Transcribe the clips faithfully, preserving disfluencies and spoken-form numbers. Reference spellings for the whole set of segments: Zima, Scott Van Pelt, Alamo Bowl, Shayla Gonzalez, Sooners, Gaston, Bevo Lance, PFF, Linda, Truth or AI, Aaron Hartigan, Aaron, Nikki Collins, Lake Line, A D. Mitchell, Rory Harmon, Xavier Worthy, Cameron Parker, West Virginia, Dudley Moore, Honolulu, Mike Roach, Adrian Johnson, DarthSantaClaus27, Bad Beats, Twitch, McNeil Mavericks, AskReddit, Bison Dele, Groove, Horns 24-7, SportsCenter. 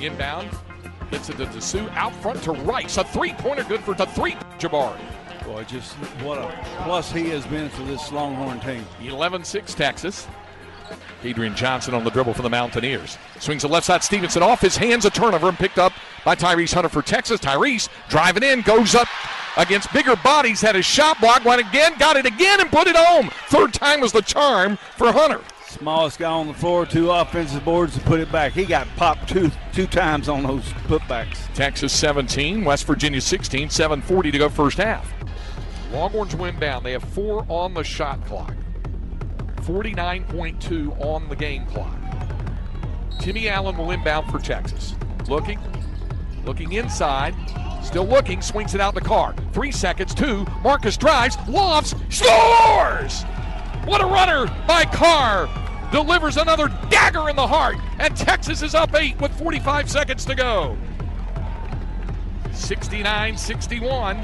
Inbound, gets it to Dessou, out front to Rice, a three-pointer, good for the three, Jabari. Boy, just what a plus he has been for this Longhorn team. eleven six Texas. Adrian Johnson on the dribble for the Mountaineers. Swings the left side, Stevenson off his hands, a turnover, and picked up by Tyrese Hunter for Texas. Tyrese driving in, goes up against bigger bodies, had his shot blocked, went again, got it again, and put it home. Third time was the charm for Hunter. Smallest guy on the floor, two offensive boards to put it back. He got popped two two times on those putbacks. Texas seventeen, West Virginia sixteen, seven forty to go first half. Longhorns win down. They have four on the shot clock. forty-nine point two on the game clock. Timmy Allen will inbound for Texas. Looking, looking inside, still looking, swings it out the car. Three seconds, two, Marcus drives, lofts, scores! What a runner by Carr. Delivers another dagger in the heart. And Texas is up eight with forty-five seconds to go. sixty-nine sixty-one.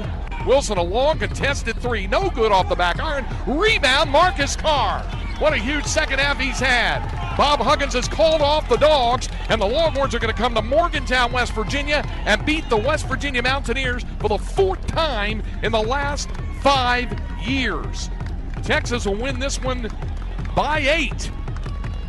Wilson, a long contested three. No good off the back iron. Rebound, Marcus Carr. What a huge second half he's had. Bob Huggins has called off the Dogs, and the Longhorns are going to come to Morgantown, West Virginia, and beat the West Virginia Mountaineers for the fourth time in the last five years. Texas will win this one by eight,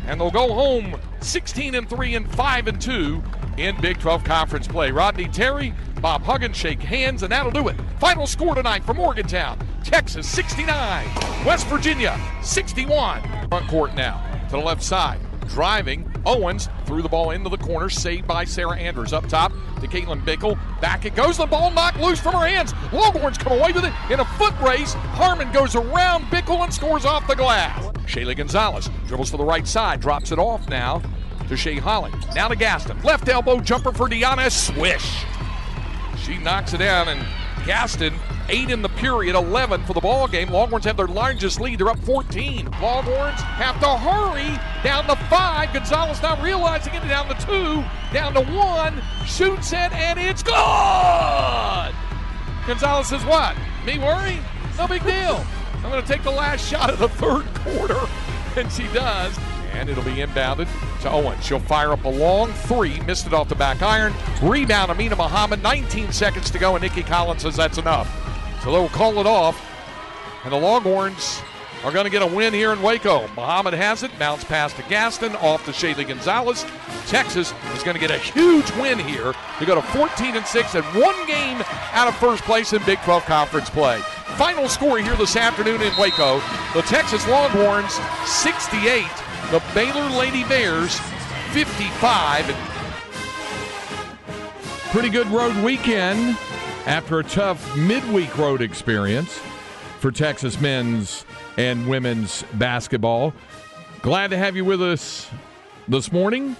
and they'll go home sixteen and three and five and two in Big twelve Conference play. Rodney Terry, Bob Huggins shake hands, and that'll do it. Final score tonight for Morgantown, Texas sixty-nine, West Virginia sixty-one. Front court now to the left side. Driving, Owens threw the ball into the corner, saved by Sarah Andrews. Up top to Caitlin Bickle. Back it goes, the ball knocked loose from her hands. Longhorns come away with it in a foot race. Harmon goes around Bickle and scores off the glass. Shayla Gonzalez dribbles to the right side, drops it off now to Shea Holly. Now to Gaston. Left elbow jumper for Deanna. Swish. She knocks it down, and Gaston, eight in the period, eleven for the ball game. Longhorns have their largest lead. They're up fourteen. Longhorns have to hurry down to five. Gonzalez not realizing it. Down to two. Down to one. Shoots it, and it's good! Gonzalez says, what? Me worry? No big deal. I'm going to take the last shot of the third quarter. And she does. And it'll be inbounded to Owen. She'll fire up a long three. Missed it off the back iron. Rebound, Amina Muhammad. nineteen seconds to go, and Nikki Collins says that's enough. So they'll call it off, and the Longhorns are going to get a win here in Waco. Muhammad has it. Bounce pass to Gaston. Off to Shaylee Gonzalez. Texas is going to get a huge win here. They go to fourteen and six and one game out of first place in Big twelve Conference play. Final score here this afternoon in Waco. The Texas Longhorns sixty-eight. The Baylor Lady Bears, fifty-five. Pretty good road weekend after a tough midweek road experience for Texas men's and women's basketball. Glad to have you with us this morning.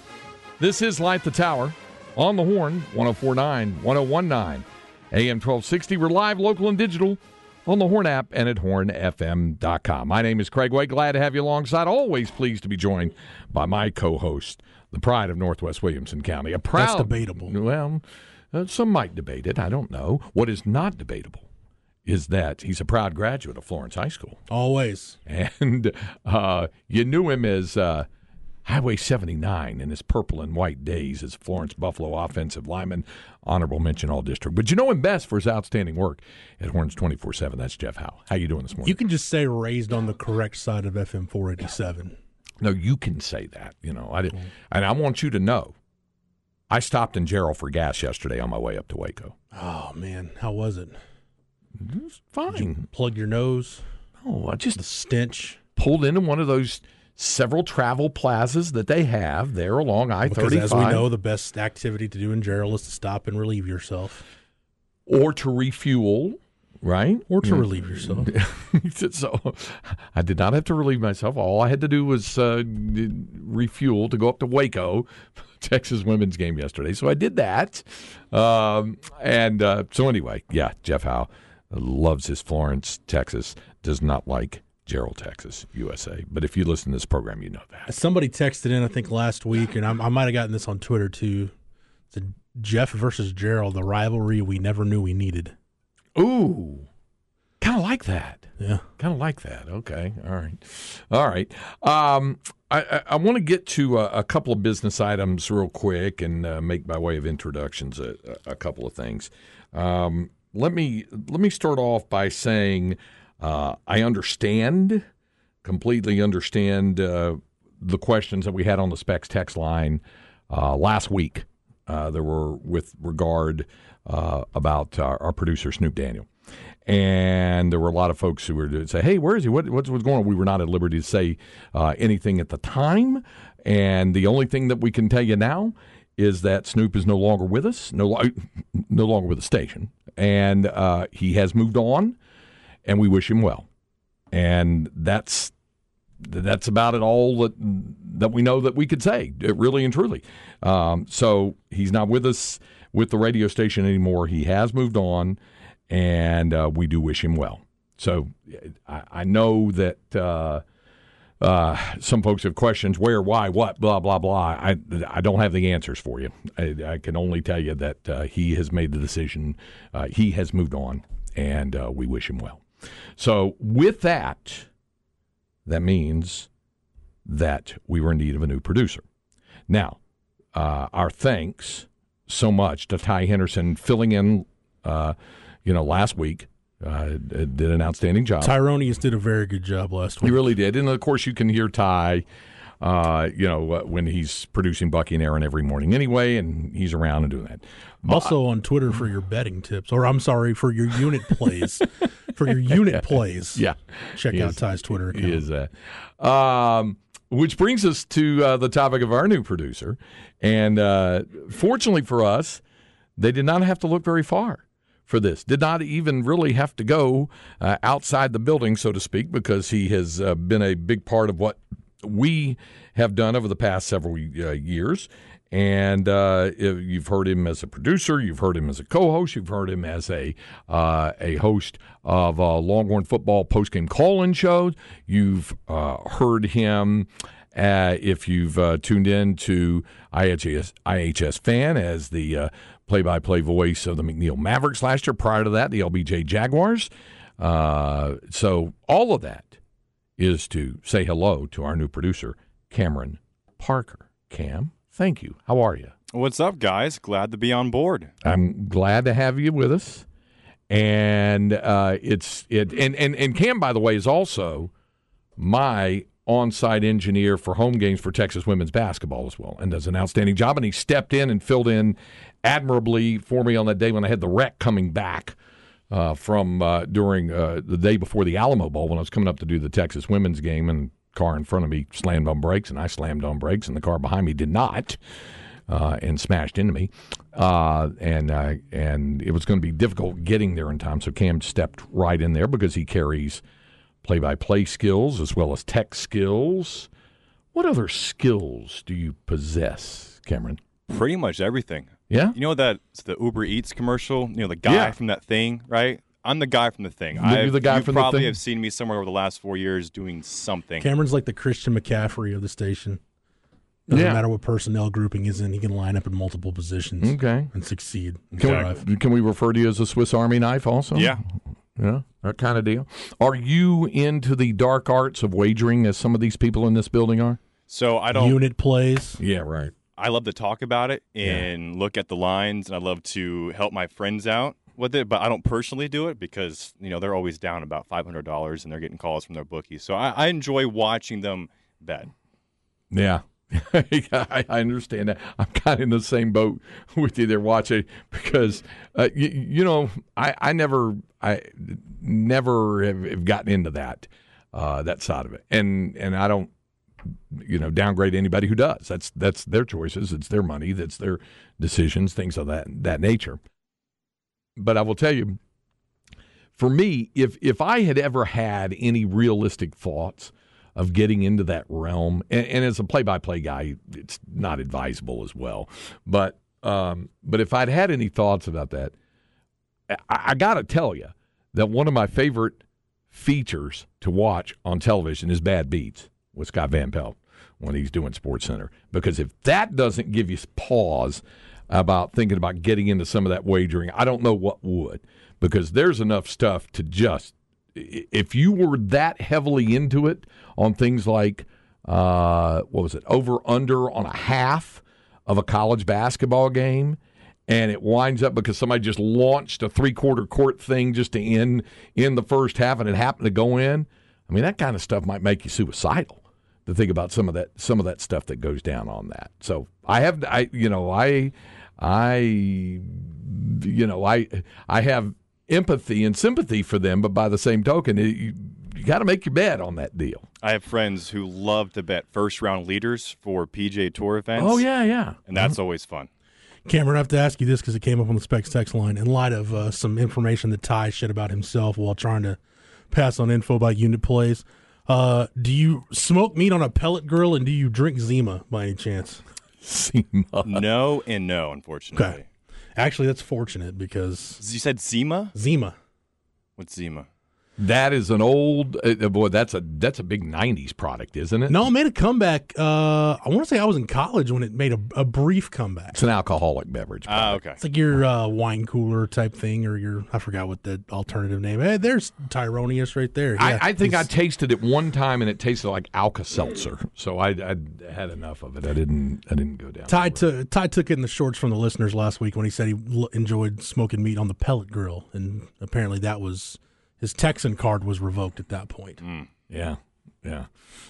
This is Light the Tower on the Horn, one oh four point nine, one oh one point nine, A M twelve sixty. We're live, local, and digital on the Horn app and at horn f m dot com. My name is Craig Way. Glad to have you alongside. Always pleased to be joined by my co-host, the pride of Northwest Williamson County. A proud, That's debatable. Well, some might debate it. I don't know. What is not debatable is that he's a proud graduate of Florence High School. Always. And uh, you knew him as uh, Highway seventy-nine in his purple and white days as Florence Buffalo offensive lineman, honorable mention all-district. But you know him best for his outstanding work at Horns twenty-four seven. That's Jeff Howe. How you doing this morning? You can just say raised on the correct side of F M four eighty-seven. No, you can say that. You know, I didn't, and I want you to know, I stopped in Jarrell for gas yesterday on my way up to Waco. Oh man, how was it? It was fine. Did you plug your nose? Oh, I just the stench. Pulled into one of those several travel plazas that they have there along I thirty-five. Because as we know, the best activity to do in Jarrell is to stop and relieve yourself, or to refuel. Right? Or to yeah. relieve yourself. So I did not have to relieve myself. All I had to do was uh, refuel to go up to Waco, Texas women's game yesterday. So I did that. Um, and uh, so anyway, yeah, Jeff Howe loves his Florence, Texas, does not like Jarrell, Texas, U S A. But if you listen to this program, you know that. Somebody texted in, I think, last week, and I, I might have gotten this on Twitter too. It said, Jeff versus Jarrell, the rivalry we never knew we needed. Ooh, kind of like that. Yeah. Kind of like that. Okay. All right. All right. Um, I, I, I want to get to a, a couple of business items real quick and uh, make by way of introductions a, a couple of things. Um, let me let me start off by saying uh, I understand, completely understand uh, the questions that we had on the Specs text line uh, last week. Uh, there were with regard uh, about our, our producer, Snoop Daniel. And there were a lot of folks who were say, hey, where is he? What, what's, what's going on? We were not at liberty to say uh, anything at the time. And the only thing that we can tell you now is that Snoop is no longer with us, no, lo- no longer with the station. And uh, he has moved on, and we wish him well. And that's That's about it all that that we know that we could say, really and truly. Um, so he's not with us with the radio station anymore. He has moved on, and uh, we do wish him well. So I, I know that uh, uh, some folks have questions, where, why, what, blah, blah, blah. I, I don't have the answers for you. I, I can only tell you that uh, he has made the decision. Uh, he has moved on, and uh, we wish him well. So with that... that means that we were in need of a new producer. Now, uh, our thanks so much to Ty Henderson filling in, uh, you know, last week. Uh, did an outstanding job. Tyronius did a very good job last week. He really did. And, of course, you can hear Ty, uh, you know, uh, when he's producing Bucky and Aaron every morning anyway, and he's around and doing that. But also on Twitter for your betting tips, or I'm sorry, for your unit plays. For your unit plays. Yeah. Check he out is, Ty's Twitter account. He is that. Um, which brings us to uh, the topic of our new producer. And uh, fortunately for us, they did not have to look very far for this. Did not even really have to go uh, outside the building, so to speak, because he has uh, been a big part of what we have done over the past several uh, years. And uh, you've heard him as a producer, you've heard him as a co-host, you've heard him as a uh, a host of uh, Longhorn football post-game call-in shows. You've uh, heard him uh, if you've uh, tuned in to I H S, I H S Fan as the uh, play-by-play voice of the McNeil Mavericks last year. Prior to that, the L B J Jaguars. Uh, so all of that is to say hello to our new producer, Cameron Parker. Cam. Thank you. How are you? What's up, guys? Glad to be on board. I'm glad to have you with us. And uh, it's it and, and, and Cam, by the way, is also my on-site engineer for home games for Texas women's basketball as well, and does an outstanding job. And he stepped in and filled in admirably for me on that day when I had the wreck coming back uh, from uh, during uh, the day before the Alamo Bowl when I was coming up to do the Texas women's game, and car in front of me slammed on brakes, and I slammed on brakes, and the car behind me did not, uh, and smashed into me. Uh, and uh, and it was going to be difficult getting there in time, so Cam stepped right in there because he carries play-by-play skills as well as tech skills. What other skills do you possess, Cameron? Pretty much everything. Yeah? You know that the Uber Eats commercial? You know, the guy yeah. from that thing, right? I'm the guy from the thing. You're the guy you from the thing? You probably have seen me somewhere over the last four years doing something. Cameron's like the Christian McCaffrey of the station. Doesn't yeah. matter what personnel grouping he's in, he can line up in multiple positions okay. and succeed. And can, we, can we refer to you as a Swiss Army knife also? Yeah. Yeah, that kind of deal. Are you into the dark arts of wagering as some of these people in this building are? So I don't... Unit plays? Yeah, right. I love to talk about it and yeah. look at the lines, and I love to help my friends out with it, but I don't personally do it because, you know, they're always down about five hundred dollars and they're getting calls from their bookies. So I, I enjoy watching them bet. Yeah. I understand that. I'm kind of in the same boat with you there watching because, uh, you, you know, I, I never I never have gotten into that uh, that side of it. And and I don't, you know, downgrade anybody who does. That's that's their choices. It's their money. That's their decisions, things of that that nature. But I will tell you, for me, if if I had ever had any realistic thoughts of getting into that realm, and, and as a play-by-play guy, it's not advisable as well. But um, but if I'd had any thoughts about that, I, I got to tell you that one of my favorite features to watch on television is Bad Beats with Scott Van Pelt when he's doing SportsCenter. Because if that doesn't give you pause about thinking about getting into some of that wagering, I don't know what would. Because there's enough stuff to just, if you were that heavily into it on things like, uh, what was it, over-under on a half of a college basketball game, and it winds up because somebody just launched a three-quarter court thing just to end in the first half and it happened to go in, I mean, that kind of stuff might make you suicidal to think about some of that some of that stuff that goes down on that. So I have, I you know, I, I, you know, I, I have empathy and sympathy for them, but by the same token, it, you, you got to make your bet on that deal. I have friends who love to bet first-round leaders for P G A Tour events. Oh, yeah, yeah. And that's mm-hmm. always fun. Cameron, I have to ask you this because it came up on the Specs text line. In light of uh, some information that Ty shared about himself while trying to pass on info by unit plays, uh, do you smoke meat on a pellet grill and do you drink Zima by any chance? Zima. No and no, unfortunately. Okay. Actually, that's fortunate because... You said Zima? Zima. What's Zima? That is an old... Uh, boy, that's a that's a big nineties product, isn't it? No, it made a comeback. Uh, I want to say I was in college when it made a, a brief comeback. It's an alcoholic beverage. Oh, uh, okay. It's like your uh, wine cooler type thing or your... I forgot what the alternative name... Hey, there's Tyronius right there. Yeah, I, I think I tasted it one time and it tasted like Alka-Seltzer. So I, I had enough of it. I didn't I didn't go down. Ty, t- Ty took it in the shorts from the listeners last week when he said he l- enjoyed smoking meat on the pellet grill. And apparently that was... His Texan card was revoked at that point. Mm. Yeah, yeah.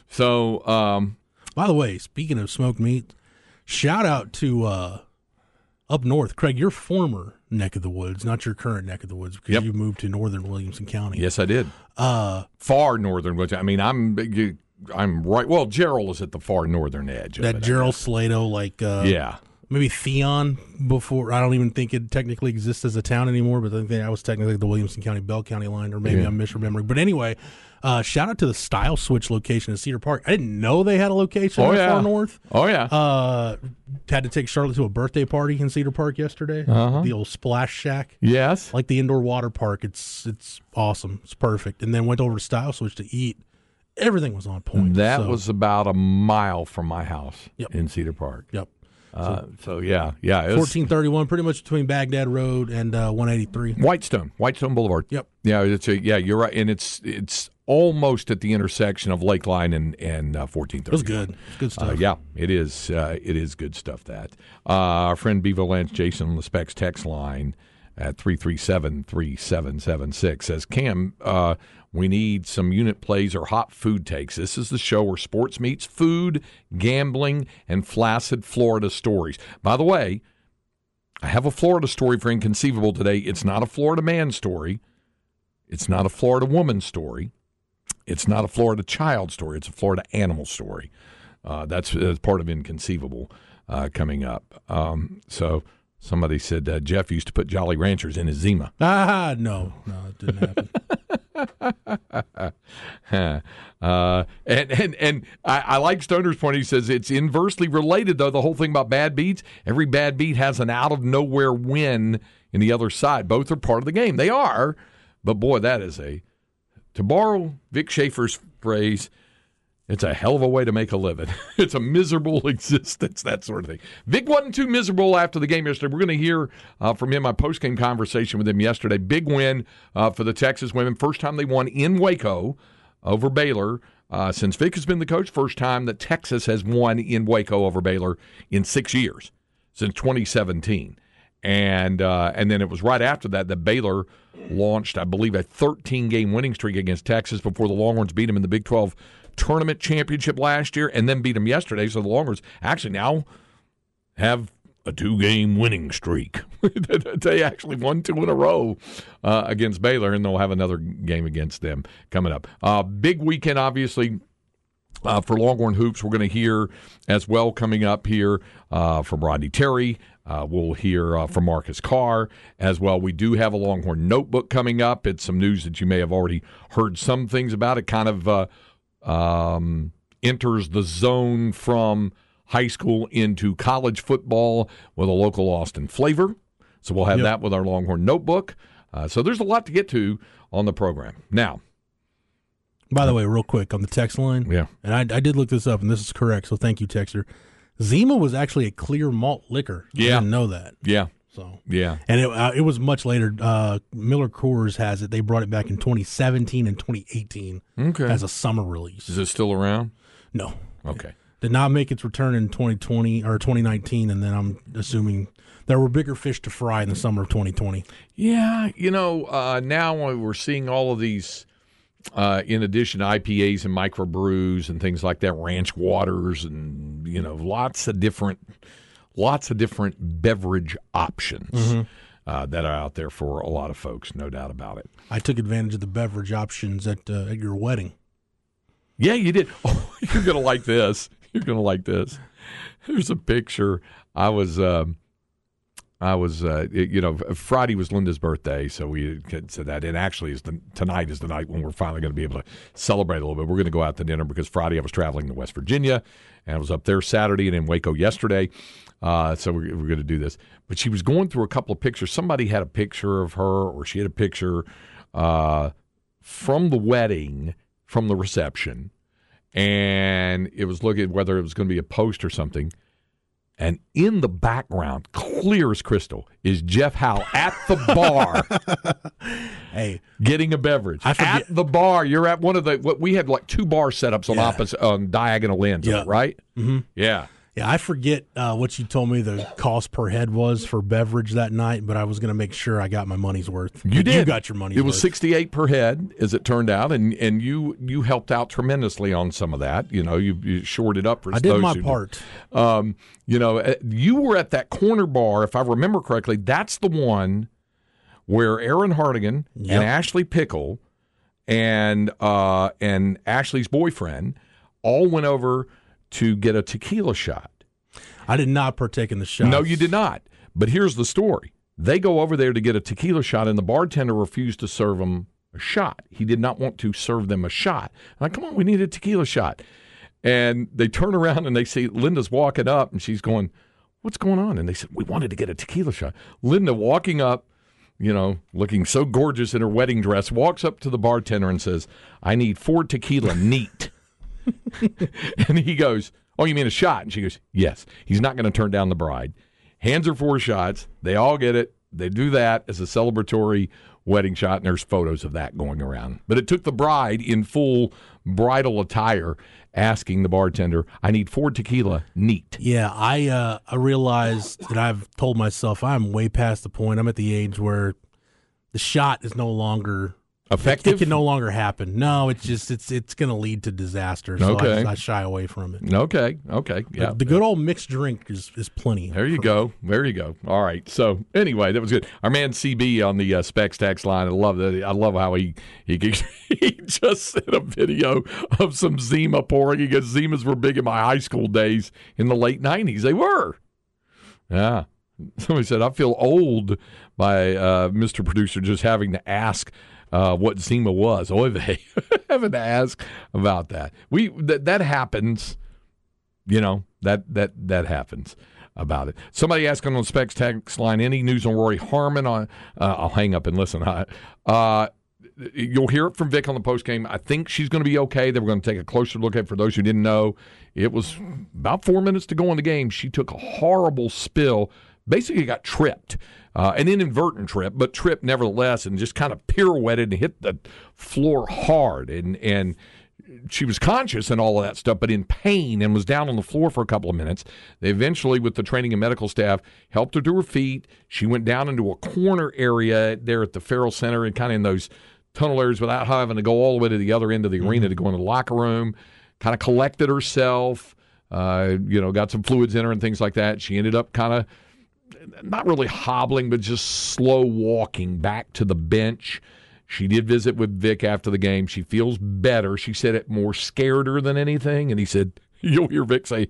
So, um, by the way, speaking of smoked meat, shout out to uh, up north, Craig, your former neck of the woods, not your current neck of the woods, because yep. you moved to northern Williamson County. Yes, I did. Uh, far northern Williamson. I mean, I'm you, I'm right. Well, Jarrell is at the far northern edge. That of it, Jarrell Slato, like uh, yeah. Maybe Theon before, I don't even think it technically exists as a town anymore, but I think that was technically the Williamson County, Bell County line, or maybe yeah. I'm misremembering. But anyway, uh, shout out to the Style Switch location in Cedar Park. I didn't know they had a location oh, yeah. far north. Oh, yeah. Uh, had to take Charlotte to a birthday party in Cedar Park yesterday, uh-huh. the old Splash Shack. Yes. Like the indoor water park. It's, it's awesome. It's perfect. And then went over to Style Switch to eat. Everything was on point. That so. was about a mile from my house yep. in Cedar Park. Yep. Uh, so, yeah, yeah. It was fourteen thirty-one, pretty much between Baghdad Road and uh, one eighty-three. Whitestone, Whitestone Boulevard. Yep. Yeah, it's a, yeah, you're right. And it's it's almost at the intersection of Lake Line and, and uh, fourteen thirty-one. It was good. It's good stuff. Uh, yeah, it is. Uh, it is good stuff, that. Uh, our friend Bevo Lance Jason on the Specs text line at three three seven, three seven seven six says, Cam, uh, we need some unit plays or hot food takes. This is the show where sports meets food, gambling, and flaccid Florida stories. By the way, I have a Florida story for Inconceivable today. It's not a Florida man story. It's not a Florida woman story. It's not a Florida child story. It's a Florida animal story. Uh, that's, that's part of Inconceivable uh, coming up. Um, so... Somebody said uh, Jeff used to put Jolly Ranchers in his Zima. Ah, no. No, it didn't happen. huh. uh, and and, and I, I like Stoner's point. He says it's inversely related, though, the whole thing about bad beats. Every bad beat has an out-of-nowhere win in the other side. Both are part of the game. They are. But, boy, that is a, to borrow Vic Schaefer's phrase, it's a hell of a way to make a living. It's a miserable existence, that sort of thing. Vic wasn't too miserable after the game yesterday. We're going to hear uh, from him, my post-game conversation with him yesterday. Big win uh, for the Texas women. First time they won in Waco over Baylor. Uh, since Vic has been the coach, first time that Texas has won in Waco over Baylor in six years, since twenty seventeen. And uh, and then it was right after that that Baylor launched, I believe, a thirteen-game winning streak against Texas before the Longhorns beat them in the Big twelve tournament championship last year and then beat them yesterday. So the Longhorns actually now have a two-game winning streak. They actually won two in a row uh, against Baylor, and they'll have another game against them coming up. Uh, big weekend, obviously, uh, for Longhorn Hoops. We're going to hear as well coming up here uh, from Rodney Terry. Uh, we'll hear uh, from Marcus Carr as well. We do have a Longhorn Notebook coming up. It's some news that you may have already heard some things about. It kind of uh, um, enters the zone from high school into college football with a local Austin flavor. So we'll have yep. that with our Longhorn Notebook. Uh, so there's a lot to get to on the program. Now, by the way, real quick on the text line. Yeah. And I, I did look this up, and this is correct, so thank you, texter. Zima was actually a clear malt liquor. Yeah. I didn't know that. Yeah. So yeah. And it uh, it was much later. Uh, Miller Coors has it. They brought it back in twenty seventeen and twenty eighteen okay. as a summer release. Is it still around? No. Okay. It did not make its return in twenty twenty or twenty nineteen, and then I'm assuming there were bigger fish to fry in the summer of twenty twenty. Yeah. You know, uh, now we're seeing all of these – Uh, in addition to I P As and microbrews and things like that, ranch waters and, you know, lots of different lots of different beverage options mm-hmm. uh, that are out there for a lot of folks, no doubt about it. I took advantage of the beverage options at, uh, at your wedding. Yeah, you did. Oh, you're going to like this. You're going to like this. There's a picture. I was... Uh, I was, uh, you know, Friday was Linda's birthday, so we said that. And actually, is the, tonight is the night when we're finally going to be able to celebrate a little bit. We're going to go out to dinner because Friday I was traveling to West Virginia, and I was up there Saturday and in Waco yesterday. Uh, so we're, we're going to do this. But she was going through a couple of pictures. Somebody had a picture of her, or she had a picture uh, from the wedding, from the reception, and it was looking at whether it was going to be a post or something. And in the background, clear as crystal, is Jeff Howe at the bar, hey, getting a beverage at the bar. You're at one of the what we had like two bar setups on yeah. opposite on diagonal ends, yeah. right? Mm-hmm. Yeah, yeah. I forget uh, what you told me the cost per head was for beverage that night, but I was going to make sure I got my money's worth. You did. You got your money's worth. It was sixty-eight per head, as it turned out, and and you you helped out tremendously on some of that. You know, you, you shored it up for those who did. I did my part. Um, You know, you were at that corner bar, if I remember correctly. That's the one where Aaron Hartigan yep. and Ashley Pickle and uh, and Ashley's boyfriend all went over to get a tequila shot. I did not partake in the shot. No, you did not. But here's the story. They go over there to get a tequila shot, and the bartender refused to serve them a shot. He did not want to serve them a shot. I'm like, come on, we need a tequila shot. And they turn around and they see Linda's walking up, and she's going, what's going on? And they said, we wanted to get a tequila shot. Linda walking up, you know, looking so gorgeous in her wedding dress, walks up to the bartender and says, I need four tequila neat. And he goes, oh, you mean a shot? And she goes, yes. He's not going to turn down the bride. Hands her four shots. They all get it. They do that as a celebratory wedding shot, and there's photos of that going around. But it took the bride in full bridal attire asking the bartender, I need four tequila neat. Yeah, I uh, I realized that I've told myself I'm way past the point. I'm at the age where the shot is no longer effective. It, it can no longer happen. No, it's just it's it's going to lead to disaster. So okay. I, just, I shy away from it. Okay, okay, yeah. But the good old mixed drink is, is plenty. There you go. Me. There you go. All right. So anyway, that was good. Our man C B on the uh, Specs Tax line. I love that. I love how he he, he just sent a video of some Zima pouring. He goes, Zimas were big in my high school days in the late nineties. They were. Yeah. Somebody said I feel old by uh, Mister Producer just having to ask. Uh, what Zima was. Oy vey. Having to ask about that. We th- that happens, you know, that that that happens about it. Somebody asking on the Specs text line, any news on Rory Harmon? On, uh, I'll hang up and listen. I, uh, you'll hear it from Vic on the postgame. I think she's going to be okay. They were going to take a closer look at it. For those who didn't know, it was about four minutes to go in the game. She took a horrible spill. Basically got tripped, uh, an inadvertent trip, but tripped nevertheless, and just kind of pirouetted and hit the floor hard. And and she was conscious and all of that stuff, but in pain and was down on the floor for a couple of minutes. They eventually, with the training and medical staff, helped her to her feet. She went down into a corner area there at the Farrell Center and kind of in those tunnel areas without having to go all the way to the other end of the mm-hmm. arena to go in the locker room. kind of collected herself, uh, you know, got some fluids in her and things like that. She ended up kind of not really hobbling, but just slow walking back to the bench. She did visit with Vic after the game. She feels better. She said it more scared her than anything, and he said, you'll hear Vic say,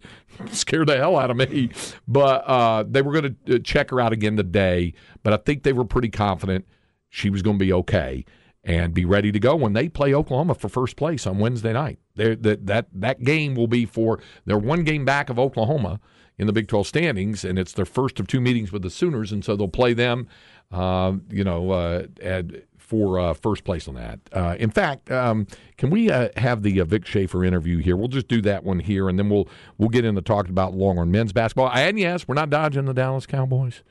scared the hell out of me. But uh, they were going to check her out again today, but I think they were pretty confident she was going to be okay and be ready to go when they play Oklahoma for first place on Wednesday night. They're, that that that game will be for they're one game back of Oklahoma in the Big twelve standings, and it's their first of two meetings with the Sooners, and so they'll play them, uh, you know, uh, at, for uh, first place on that. Uh, in fact, um, can we uh, have the uh, Vic Schaefer interview here? We'll just do that one here, and then we'll we'll get into talking about Longhorn men's basketball. And yes, we're not dodging the Dallas Cowboys.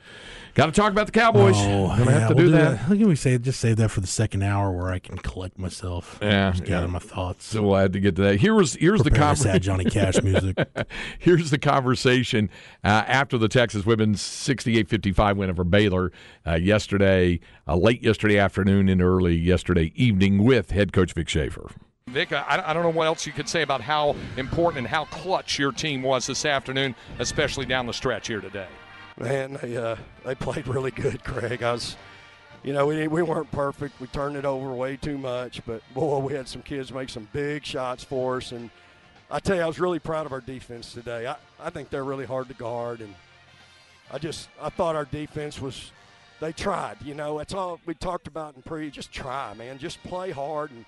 Got to talk about the Cowboys. Oh, Gonna yeah, have to we'll do, do that. How can we say just save that for the second hour where I can collect myself? Yeah, just gather yeah. my thoughts. So we'll have to get to that. Here was here's Prepare the conversation. Johnny Cash music. Here's the conversation uh, after the Texas women's sixty-eight fifty-five win over Baylor uh, yesterday, uh, late yesterday afternoon and early yesterday evening with head coach Vic Schaefer. Vic, I, I don't know what else you could say about how important and how clutch your team was this afternoon, especially down the stretch here today. Man, they uh, they played really good, Craig. I was, you know, we we weren't perfect. We turned it over way too much, but boy, we had some kids make some big shots for us. And I tell you, I was really proud of our defense today. I, I think they're really hard to guard, and I just I thought our defense was they tried. You know, that's all we talked about in pre. Just try, man. Just play hard, and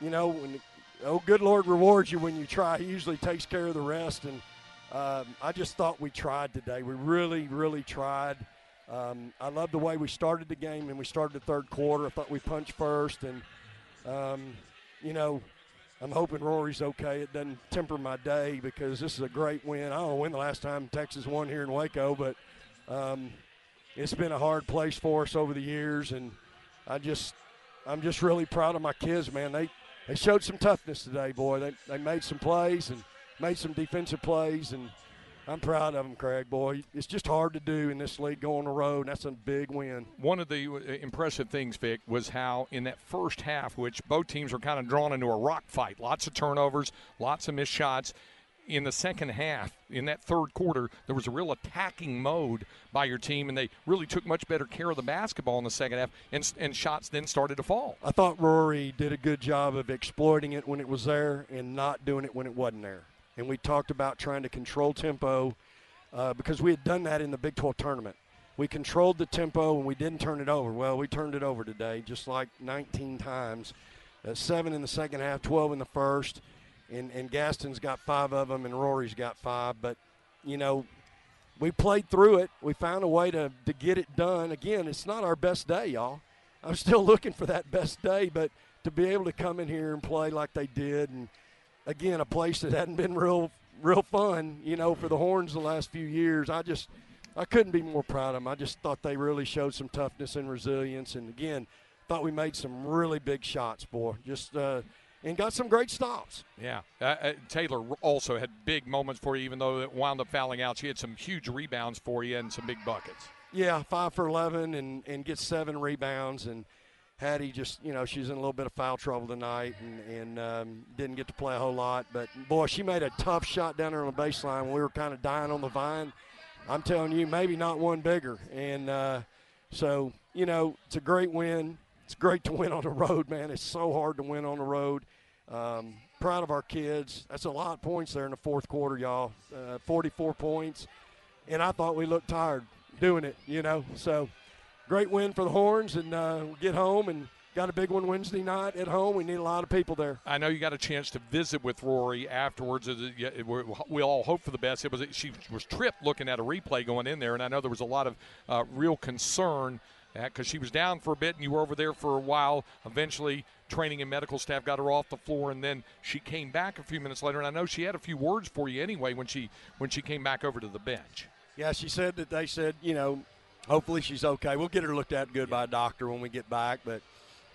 you know, when oh good Lord rewards you when you try. He usually takes care of the rest. And Um, I just thought we tried today. We really, really tried. Um, I love the way we started the game and we started the third quarter. I thought we punched first, and um, you know, I'm hoping Rory's okay. It doesn't temper my day because this is a great win. I don't know when the last time Texas won here in Waco, but um, it's been a hard place for us over the years, and I just, I'm just really proud of my kids, man. They, they showed some toughness today, boy. They, they made some plays and made some defensive plays, and I'm proud of them, Craig, boy. It's just hard to do in this league, go on the road, and that's a big win. One of the impressive things, Vic, was how in that first half, which both teams were kind of drawn into a rock fight, lots of turnovers, lots of missed shots. In the second half, in that third quarter, there was a real attacking mode by your team, and they really took much better care of the basketball in the second half, and, and shots then started to fall. I thought Rory did a good job of exploiting it when it was there and not doing it when it wasn't there. And we talked about trying to control tempo uh, because we had done that in the Big twelve tournament. We controlled the tempo and we didn't turn it over. Well, we turned it over today just like nineteen times. Uh, seven in the second half, twelve in the first, and, and Gaston's got five of them and Rory's got five. But, you know, we played through it. We found a way to, to get it done. Again, it's not our best day, y'all. I'm still looking for that best day, but to be able to come in here and play like they did and, again, a place that hadn't been real real fun, you know, for the Horns the last few years. I just I couldn't be more proud of them. I just thought they really showed some toughness and resilience. And, again, thought we made some really big shots, boy. Just uh, and got some great stops. Yeah. Uh, uh, Taylor also had big moments for you, even though it wound up fouling out. She had some huge rebounds for you and some big buckets. Yeah, five for eleven and, and gets seven rebounds. And Hattie just, you know, she's in a little bit of foul trouble tonight and, and um, didn't get to play a whole lot. But, boy, she made a tough shot down there on the baseline when we were kind of dying on the vine. I'm telling you, maybe not one bigger. And uh, so, you know, it's a great win. It's great to win on the road, man. It's so hard to win on the road. Um, proud of our kids. That's a lot of points there in the fourth quarter, y'all, uh, forty-four points. And I thought we looked tired doing it, you know, so. Great win for the Horns, and uh, we'll get home and got a big one Wednesday night at home. We need a lot of people there. I know you got a chance to visit with Rory afterwards. We all hope for the best. It was she was tripped looking at a replay going in there, and I know there was a lot of uh, real concern because she was down for a bit, and you were over there for a while. Eventually, training and medical staff got her off the floor, and then she came back a few minutes later. And I know she had a few words for you anyway when she when she came back over to the bench. Yeah, she said that they said, you know, hopefully she's okay. We'll get her looked at good by a doctor when we get back, but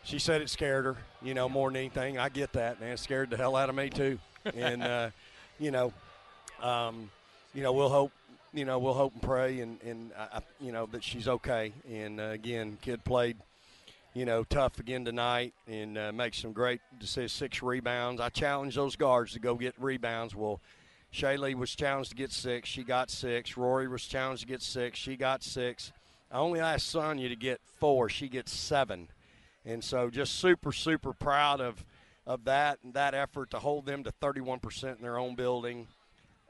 she said it scared her, you know, more than anything. I get that, man. It scared the hell out of me, too. And, uh, you know, um, you know, we'll hope, you know, we'll hope and pray and, and uh, you know, that she's okay. And, uh, again, kid played you know, tough again tonight and uh, make some great assists, six rebounds. I challenged those guards to go get rebounds. Well, Shaylee was challenged to get six. She got six. Rory was challenged to get six. She got six. I only asked Sonia to get four. She gets seven. And so just super, super proud of, of that and that effort to hold them to thirty-one percent in their own building.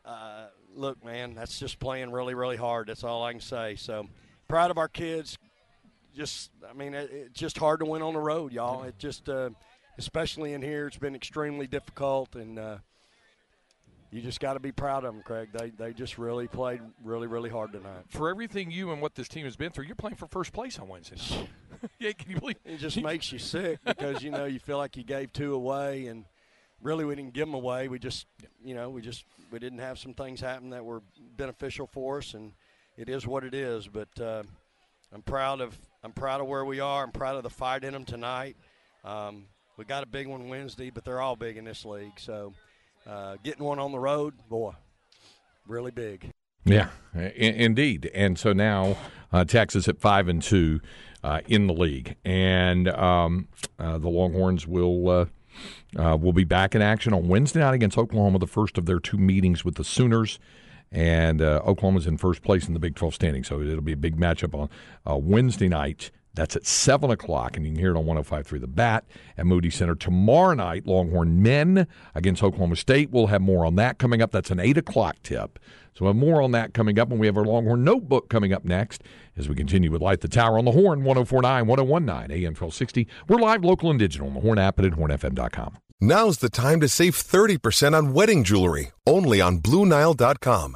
Uh, look, man, that's just playing really, really hard. That's all I can say. So proud of our kids. Just, I mean, it, it's just hard to win on the road, y'all. It just, uh, especially in here, it's been extremely difficult. And uh, you just got to be proud of them, Craig. They, they just really played really, really hard tonight. For everything you and what this team has been through, you're playing for first place on Wednesday night. Yeah, can you believe it? It just makes you sick because, you know, you feel like you gave two away and really we didn't give them away. We just, you know, we just we didn't have some things happen that were beneficial for us, and it is what it is. But uh, I'm proud of I'm proud of where we are. I'm proud of the fight in them tonight. Um, we got a big one Wednesday, but they're all big in this league. So uh, getting one on the road, boy, really big. Yeah, I- indeed. And so now uh, Texas at five and two uh, in the league, and um, uh, the Longhorns will. Uh, Uh, we'll be back in action on Wednesday night against Oklahoma, the first of their two meetings with the Sooners. And uh, Oklahoma's in first place in the Big twelve standing, so it'll be a big matchup on uh, Wednesday night. That's at seven o'clock, and you can hear it on one oh five point three The Bat at Moody Center. Tomorrow night, Longhorn men against Oklahoma State. We'll have more on that coming up. That's an eight o'clock tip. So we'll have more on that coming up, and we have our Longhorn Notebook coming up next as we continue with Light the Tower on the Horn, one oh four point nine, one oh one point nine, A M twelve sixty. We're live, local, and digital on the Horn app and at horn f m dot com. Now's the time to save thirty percent on wedding jewelry, only on blue nile dot com.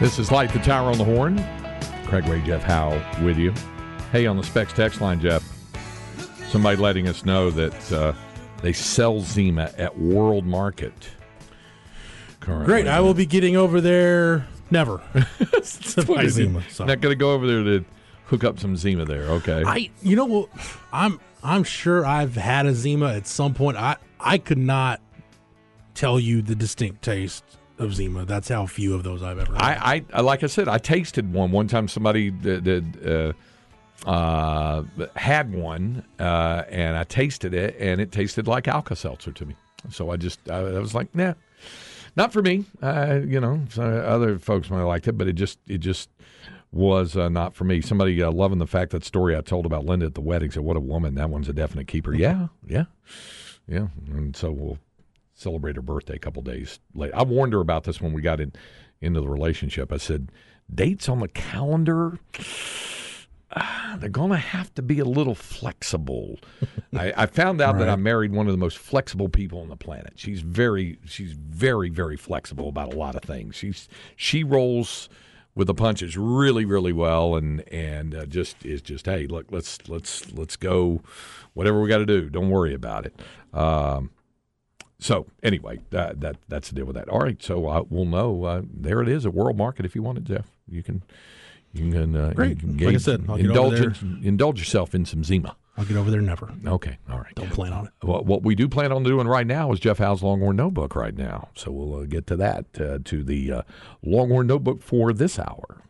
This is Light the Tower on the Horn. Craig Way, Jeff Howe with you. Hey, on the Specs text line, Jeff, somebody letting us know that uh, they sell Zima at World Market currently. Great. I will be getting over there never. Zima, Zima, so. Not going to go over there to hook up some Zima there, okay? I, you know, well, I'm I'm sure I've had a Zima at some point. I, I could not tell you the distinct taste of Zima. That's how few of those I've ever had. I, I like I said, I tasted one. One time somebody did, did, uh, uh, had one, uh, and I tasted it, and it tasted like Alka-Seltzer to me. So I just, I, I was like, nah, not for me. Uh, you know, so other folks might have liked it, but it just, it just was uh, not for me. Somebody uh, loving the fact that story I told about Linda at the wedding said, what a woman, that one's a definite keeper. Yeah, yeah, yeah. And so we'll celebrate her birthday a couple days later. I warned her about this when we got in, into the relationship. I said, dates on the calendar, uh, they're going to have to be a little flexible. I, I found out right. that I married one of the most flexible people on the planet. She's very, she's very, very flexible about a lot of things. She's She rolls with the punches really, really well, and and uh, just is just, hey, look, let's let's let's go, whatever we got to do. Don't worry about it. Um So, anyway, that, that that's the deal with that. All right, so uh, we'll know. Uh, there it is at World Market if you want it, Jeff. You can you can, uh, Great. You can engage, like I said, I'll indulge, get over there. Indulge yourself in some Zima. I'll get over there never. Okay, all right. Don't plan on it. What, what we do plan on doing right now is Jeff Howe's Longhorn Notebook right now. So we'll uh, get to that, uh, to the uh, Longhorn Notebook for this hour.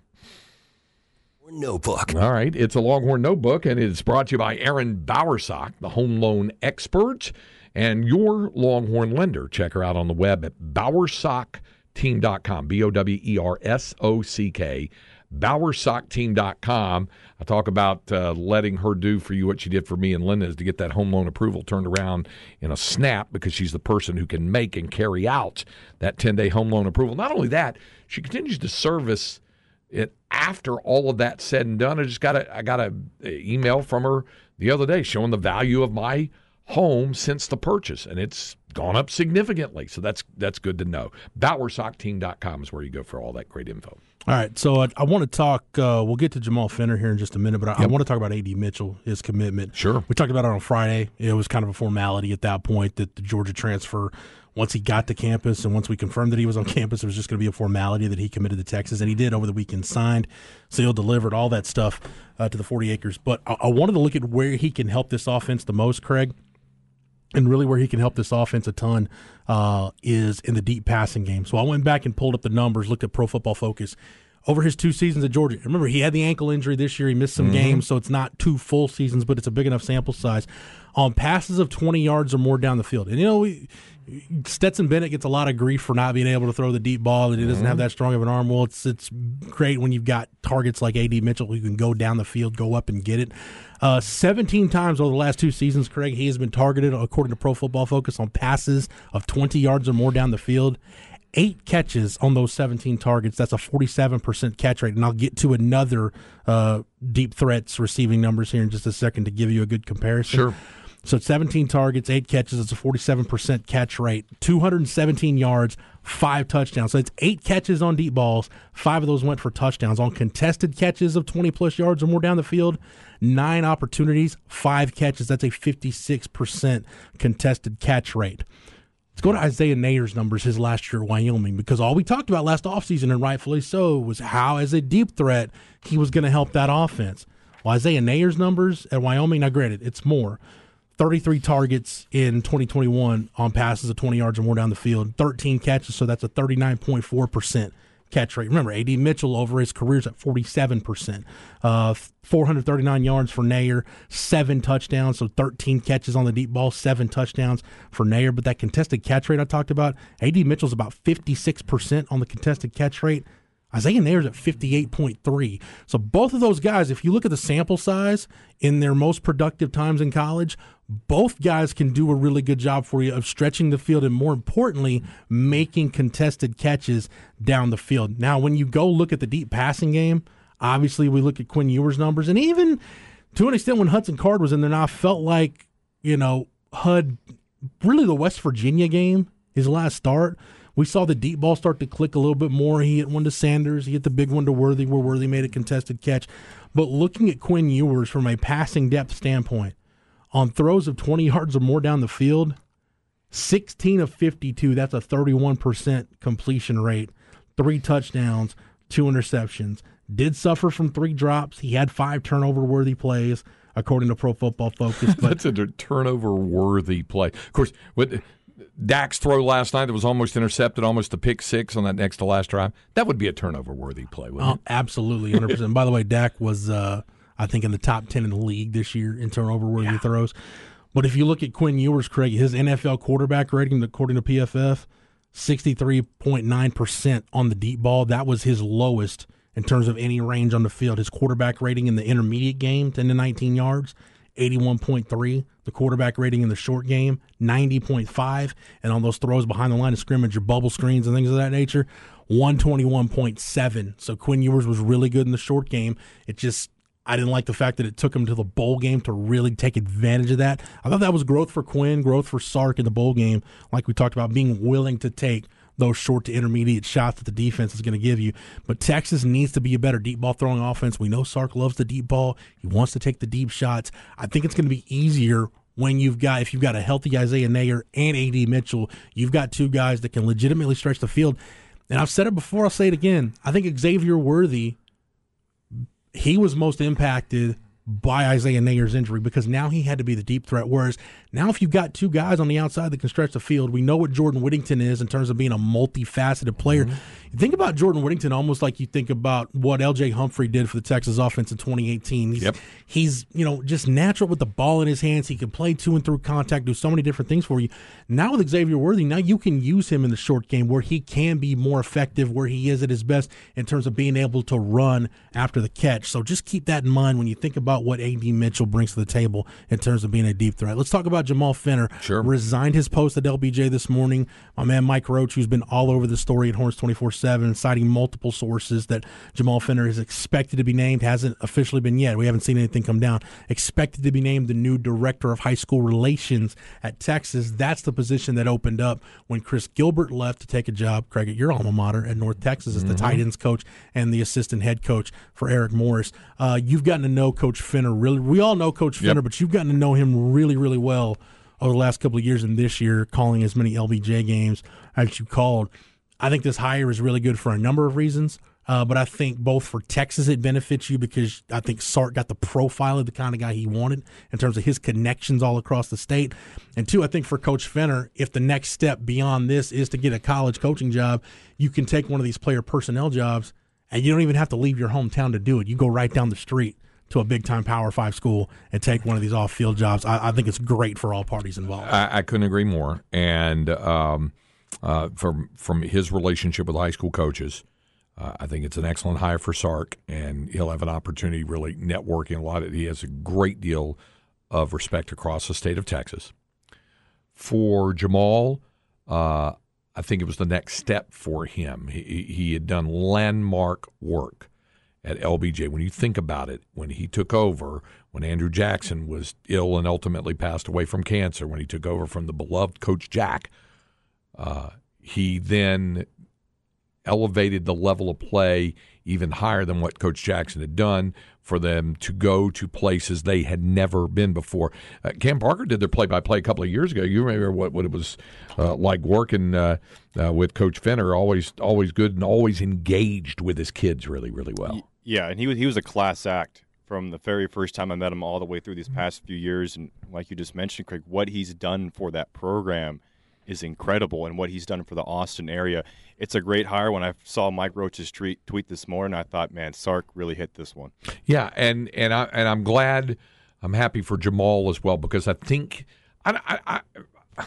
Notebook. All right, it's a Longhorn Notebook, and it's brought to you by Aaron Bowersock, the home loan expert, and your Longhorn lender. Check her out on the web at bowersock team dot com, B O W E R S O C K, bowersock team dot com. I talk about uh, letting her do for you what she did for me and Linda, is to get that home loan approval turned around in a snap, because she's the person who can make and carry out that ten-day home loan approval. Not only that, she continues to service it after all of that said and done. I just got a I got a email from her the other day showing the value of my home since the purchase, and it's gone up significantly. So that's that's good to know. Bowersock team dot com is where you go for all that great info. All right, so I, I want to talk uh, – we'll get to Jamal Finner here in just a minute, but I, yep. I want to talk about A D. Mitchell, his commitment. Sure. We talked about it on Friday. It was kind of a formality at that point that the Georgia transfer – once he got to campus and once we confirmed that he was on campus, it was just going to be a formality that he committed to Texas, and he did over the weekend, signed, sealed, delivered, all that stuff uh, to the forty acres. But I-, I wanted to look at where he can help this offense the most, Craig, and really where he can help this offense a ton uh, is in the deep passing game. So I went back and pulled up the numbers, looked at Pro Football Focus. Over his two seasons at Georgia, remember, he had the ankle injury this year. He missed some mm-hmm. games, so it's not two full seasons, but it's a big enough sample size. On um, passes of twenty yards or more down the field. And, you know, we, Stetson Bennett gets a lot of grief for not being able to throw the deep ball, that he doesn't mm-hmm. have that strong of an arm. Well, it's it's great when you've got targets like A D. Mitchell who can go down the field, go up and get it. Uh, seventeen times over the last two seasons, Craig, he has been targeted, according to Pro Football Focus, on passes of twenty yards or more down the field. Eight catches on those seventeen targets. That's a forty-seven percent catch rate. And I'll get to another uh, deep threats receiving numbers here in just a second to give you a good comparison. Sure. So seventeen targets, eight catches. It's a forty-seven percent catch rate, two hundred seventeen yards, five touchdowns. So it's eight catches on deep balls. Five of those went for touchdowns. On contested catches of twenty-plus yards or more down the field, nine opportunities, five catches. That's a fifty-six percent contested catch rate. Let's go to Isaiah Nayer's numbers his last year at Wyoming, because all we talked about last offseason, and rightfully so, was how as a deep threat he was going to help that offense. Well, Isaiah Nayer's numbers at Wyoming, now granted, it's more. thirty-three targets in twenty twenty-one on passes of twenty yards or more down the field, thirteen catches, so that's a thirty-nine point four percent catch rate. Remember, A D. Mitchell over his career is at forty-seven percent. Uh, four hundred thirty-nine yards for Nayer, seven touchdowns, so thirteen catches on the deep ball, seven touchdowns for Nayer. But that contested catch rate I talked about, A D. Mitchell's about fifty-six percent on the contested catch rate. Isaiah Nayer's at fifty-eight point three. So both of those guys, if you look at the sample size in their most productive times in college, both guys can do a really good job for you of stretching the field and, more importantly, making contested catches down the field. Now, when you go look at the deep passing game, obviously we look at Quinn Ewers' numbers, and even to an extent when Hudson Card was in there, now I felt like, you know, Hud, really the West Virginia game, his last start, we saw the deep ball start to click a little bit more. He hit one to Sanders. He hit the big one to Worthy, where Worthy made a contested catch. But looking at Quinn Ewers from a passing depth standpoint, on throws of twenty yards or more down the field, sixteen of fifty-two, that's a thirty-one percent completion rate, three touchdowns, two interceptions. Did suffer from three drops. He had five turnover-worthy plays, according to Pro Football Focus. But that's a turnover-worthy play. Of course, what Dak's throw last night that was almost intercepted, almost a pick six on that next-to-last drive, that would be a turnover-worthy play, wouldn't oh, it? Absolutely, one hundred percent. By the way, Dak was uh, – I think in the top ten in the league this year in turnover-worthy yeah. throws. But if you look at Quinn Ewers, Craig, his N F L quarterback rating, according to P F F, sixty-three point nine percent on the deep ball. That was his lowest in terms of any range on the field. His quarterback rating in the intermediate game, ten to nineteen yards, eighty-one point three. The quarterback rating in the short game, ninety point five. And on those throws behind the line of scrimmage, your bubble screens and things of that nature, one twenty-one point seven. So Quinn Ewers was really good in the short game. It just... I didn't like the fact that it took him to the bowl game to really take advantage of that. I thought that was growth for Quinn, growth for Sark in the bowl game, like we talked about, being willing to take those short to intermediate shots that the defense is going to give you. But Texas needs to be a better deep ball throwing offense. We know Sark loves the deep ball. He wants to take the deep shots. I think it's going to be easier when you've got, if you've got a healthy Isaiah Nayer and A D. Mitchell, you've got two guys that can legitimately stretch the field. And I've said it before, I'll say it again. I think Xavier Worthy, he was most impacted by Isaiah Nayer's injury because now he had to be the deep threat. Whereas now if you've got two guys on the outside that can stretch the field, we know what Jordan Whittington is in terms of being a multifaceted player. Mm-hmm. Think about Jordan Whittington almost like you think about what L J. Humphrey did for the Texas offense in twenty eighteen. He's, yep. he's you know, just natural with the ball in his hands. He can play to and through contact, do so many different things for you. Now with Xavier Worthy, now you can use him in the short game where he can be more effective, where he is at his best in terms of being able to run after the catch. So just keep that in mind when you think about what A D. Mitchell brings to the table in terms of being a deep threat. Let's talk about Jamal Finner, sure. resigned his post at L B J this morning. My man Mike Roach, who's been all over the story at Horns twenty-four seven, citing multiple sources that Jamal Finner is expected to be named, hasn't officially been yet. We haven't seen anything come down. Expected to be named the new director of high school relations at Texas. That's the position that opened up when Chris Gilbert left to take a job, Craig, at your alma mater at North Texas as mm-hmm. the tight ends coach and the assistant head coach for Eric Morris. Uh, you've gotten to know Coach Finner really. We all know Coach Finner, yep. but you've gotten to know him really, really well over the last couple of years and this year, calling as many L B J games as you called. I think this hire is really good for a number of reasons. Uh, but I think both for Texas it benefits you because I think Sark got the profile of the kind of guy he wanted in terms of his connections all across the state. And two, I think for Coach Finner, if the next step beyond this is to get a college coaching job, you can take one of these player personnel jobs and you don't even have to leave your hometown to do it. You go right down the street to a big-time Power Five school and take one of these off-field jobs. I, I think it's great for all parties involved. I, I couldn't agree more. And um, uh, from from his relationship with high school coaches, Uh, I think it's an excellent hire for Sark, and he'll have an opportunity really networking a lot. He has a great deal of respect across the state of Texas. For Jamal, uh, I think it was the next step for him. He, he had done landmark work at L B J. When you think about it, when he took over, when Andrew Jackson was ill and ultimately passed away from cancer, when he took over from the beloved Coach Jack, uh, he then – elevated the level of play even higher than what Coach Jackson had done for them to go to places they had never been before. Uh, Cam Parker did their play-by-play a couple of years ago. You remember what, what it was uh, like working uh, uh, with Coach Finner, always always good and always engaged with his kids really, really well. Yeah, and he was, he was a class act from the very first time I met him all the way through these past few years. And like you just mentioned, Craig, what he's done for that program is incredible, and what he's done for the Austin area. It's a great hire. When I saw Mike Roach's tweet, tweet this morning, I thought, man, Sark really hit this one. Yeah, and and, I, and I'm glad, I'm happy for Jamal as well, because I think, I, I, I,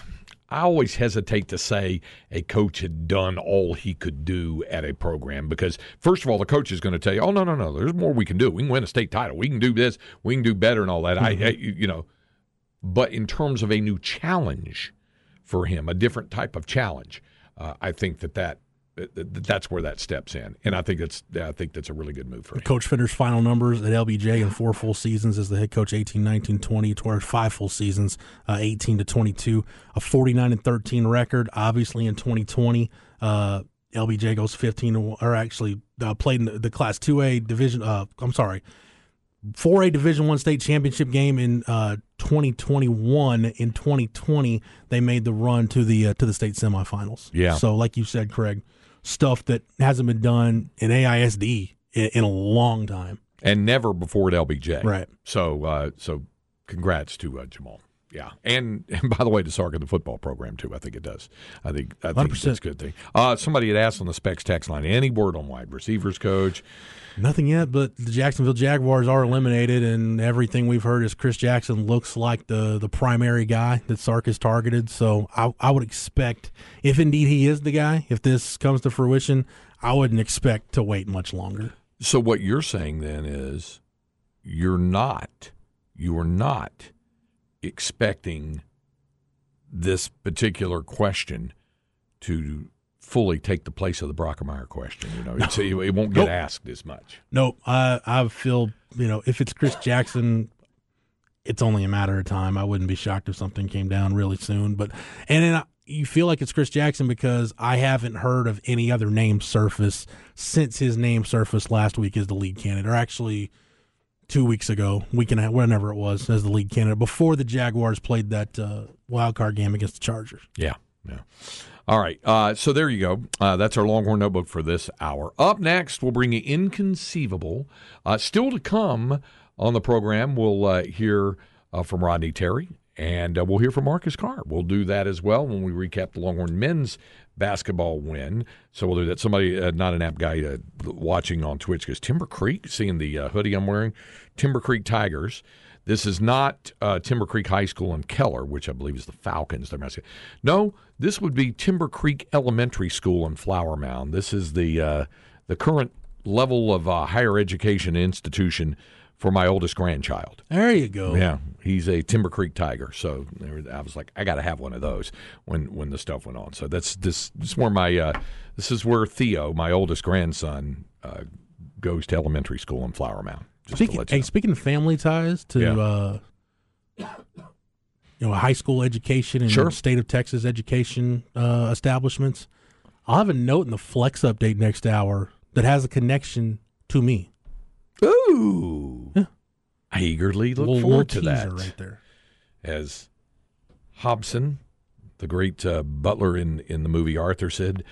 I always hesitate to say a coach had done all he could do at a program, because first of all, the coach is going to tell you, oh, no, no, no, there's more we can do. We can win a state title. We can do this. We can do better and all that. Mm-hmm. I, I, you know, but in terms of a new challenge for him, a different type of challenge, uh, I think that, that that that's where that steps in, and I think that's I think that's a really good move for him. Coach Finner's final numbers at L B J in four full seasons as the head coach: eighteen, nineteen, twenty, toward five full seasons, uh, eighteen to twenty-two, a forty-nine and thirteen record. Obviously, in twenty twenty, uh, L B J goes fifteen, or actually uh, played in the, the Class two A division. Uh, I'm sorry. four A Division I state championship game in uh, twenty twenty-one. In twenty twenty, they made the run to the uh, to the state semifinals. Yeah. So, like you said, Craig, stuff that hasn't been done in A I S D in, in a long time, and never before at L B J. Right. So, uh, so congrats to uh, Jamal. Yeah. And, and by the way, to Sark and the football program too. I think it does. I think I think one hundred percent. That's a good thing. Uh, somebody had asked on the Specs text line, any word on wide receivers coach? Nothing yet, but the Jacksonville Jaguars are eliminated, and everything we've heard is Chris Jackson looks like the, the primary guy that Sark has targeted. So I, I would expect, if indeed he is the guy, if this comes to fruition, I wouldn't expect to wait much longer. So what you're saying then is you're not, you are not expecting this particular question to fully take the place of the Brockemeyer question. You know, no. it's, it won't get nope. asked as much. No, nope. I I feel, you know, if it's Chris Jackson, it's only a matter of time. I wouldn't be shocked if something came down really soon. But and then I, you feel like it's Chris Jackson because I haven't heard of any other name surface since his name surfaced last week as the lead candidate, or actually two weeks ago, week and a half, whenever it was, as the lead candidate before the Jaguars played that uh, wild card game against the Chargers. Yeah. Yeah. All right. Uh, so there you go. Uh, that's our Longhorn Notebook for this hour. Up next, we'll bring you Inconceivable. Uh, still to come on the program, we'll uh, hear uh, from Rodney Terry, and uh, we'll hear from Marcus Carr. We'll do that as well when we recap the Longhorn men's basketball win. So we'll do that. Somebody, uh, not an app guy uh, watching on Twitch, goes, Timber Creek, seeing the uh, hoodie I'm wearing, Timber Creek Tigers. This is not uh, Timber Creek High School in Keller, which I believe is the Falcons. No, this would be Timber Creek Elementary School in Flower Mound. This is the uh, the current level of uh, higher education institution for my oldest grandchild. There you go. Yeah, he's a Timber Creek Tiger. So I was like, I got to have one of those when, when the stuff went on. So that's this. This is where my uh, this is where Theo, my oldest grandson, uh, goes to elementary school in Flower Mound. Just speaking, to let you know. Hey, speaking of family ties to yeah. uh, you know, high school education and sure. state of Texas education uh, establishments, I'll have a note in the Flex update next hour that has a connection to me. Ooh. Yeah. I eagerly look little, forward little to that. Right there. As Hobson, the great uh, butler in, in the movie Arthur, said,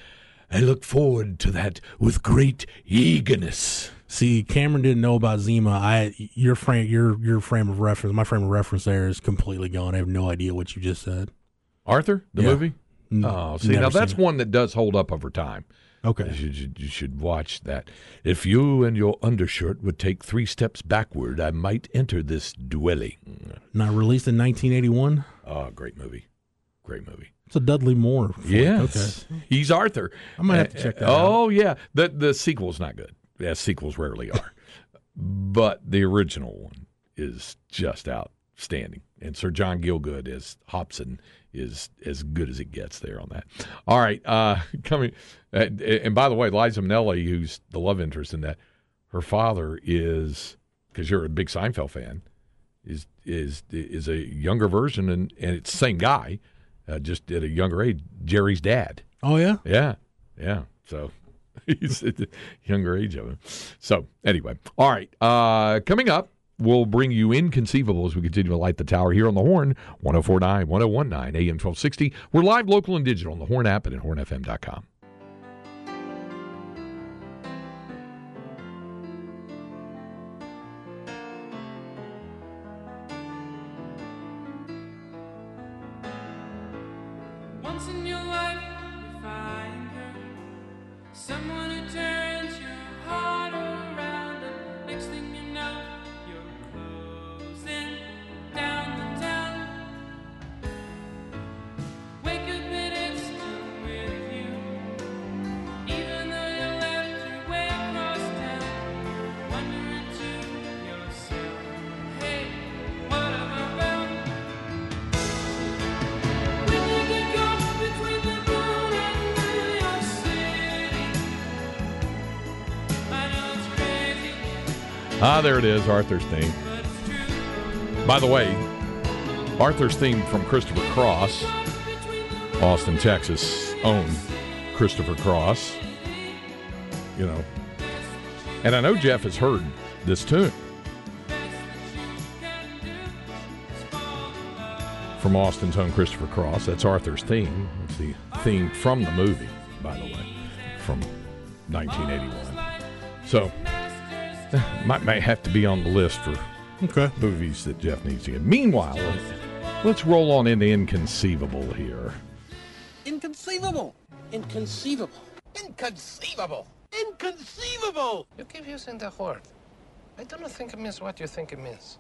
I look forward to that with great eagerness. See, Cameron didn't know about Zima. I your frame your your frame of reference, my frame of reference there is completely gone. I have no idea what you just said. Arthur, the yeah. movie? No, oh, see, now that's it. One that does hold up over time. Okay. You should, you should watch that. If you and your undershirt would take three steps backward, I might enter this dwelling. Not released in nineteen eighty-one? Oh, great movie. Great movie. It's a Dudley Moore. Yes. Okay. He's Arthur. I might have to check that uh, out. Oh, yeah. The, the sequel's not good, as sequels rarely are. But the original one is just outstanding. And Sir John Gielgud as Hobson is as good as it gets there on that. All right. Uh, coming. And, and by the way, Liza Minnelli, who's the love interest in that, her father is, because you're a big Seinfeld fan, is is is a younger version, and, and it's the same guy, uh, just at a younger age, Jerry's dad. Oh, yeah? Yeah. Yeah. So he's at the younger age of him. So anyway. All right. Uh, coming up, we'll bring you Inconceivable as we continue to light the tower here on The Horn, one oh four point nine, one oh one point nine, A M twelve sixty. We're live, local, and digital on the Horn app and at horn f m dot com. Ah, there it is, Arthur's theme. By the way, Arthur's theme from Christopher Cross, Austin, Texas, own Christopher Cross. You know. And I know Jeff has heard this tune from Austin's own Christopher Cross. That's Arthur's theme. It's the theme from the movie, by the way, from nineteen eighty-one. So... Might, might have to be on the list for okay. movies that Jeff needs to get. Meanwhile, let's roll on into Inconceivable here. Inconceivable! Inconceivable! Inconceivable! Inconceivable! You keep using the word. I don't think it means what you think it means.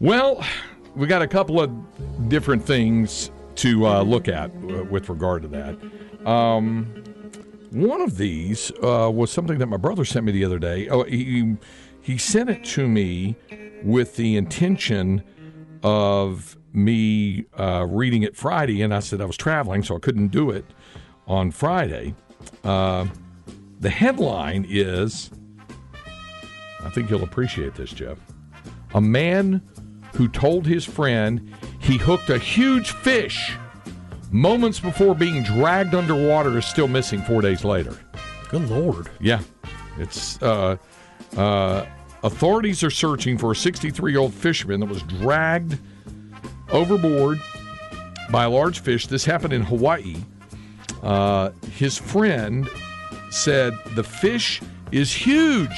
Well, we got a couple of different things to uh, look at uh, with regard to that. Um... One of these uh, was something that my brother sent me the other day. Oh, he he sent it to me with the intention of me uh, reading it Friday, and I said I was traveling, so I couldn't do it on Friday. Uh, the headline is, I think you'll appreciate this, Jeff. A man who told his friend he hooked a huge fish moments before being dragged underwater is still missing four days later. Good Lord. Yeah. It's uh, uh, authorities are searching for a sixty-three-year-old fisherman that was dragged overboard by a large fish. This happened in Hawaii. Uh, his friend said the fish is huge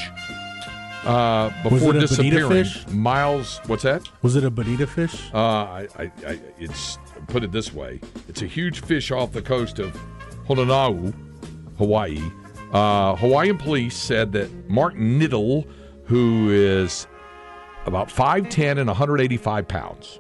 uh, before disappearing. Miles, what's that? Was it a bonita fish? Uh, I, I, I, it's... Put it this way, it's a huge fish off the coast of Honolulu, Hawaii. Uh, Hawaiian police said that Mark Niddle, who is about five ten and one hundred eighty-five pounds,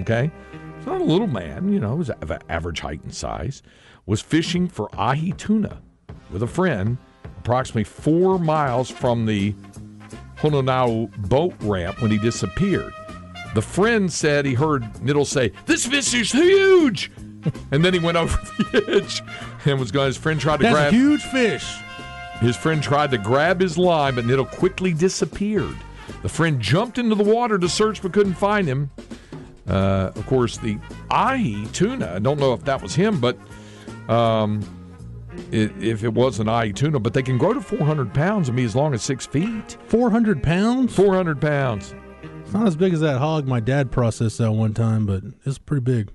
okay? It's not a little man, you know, it was of average height and size, was fishing for ahi tuna with a friend approximately four miles from the Honolulu boat ramp when he disappeared. The friend said he heard Middle say, "This fish is huge," and then he went over the edge and was going. His friend tried to That's grab a huge fish. His friend tried to grab his line, but Niddle quickly disappeared. The friend jumped into the water to search but couldn't find him. Uh, of course, the Ahi tuna, I don't know if that was him, but um, it, if it was an Ahi tuna, but they can grow to four hundred pounds and be as long as six feet. four hundred pounds? four hundred pounds. It's not as big as that hog my dad processed that one time, but it's pretty big.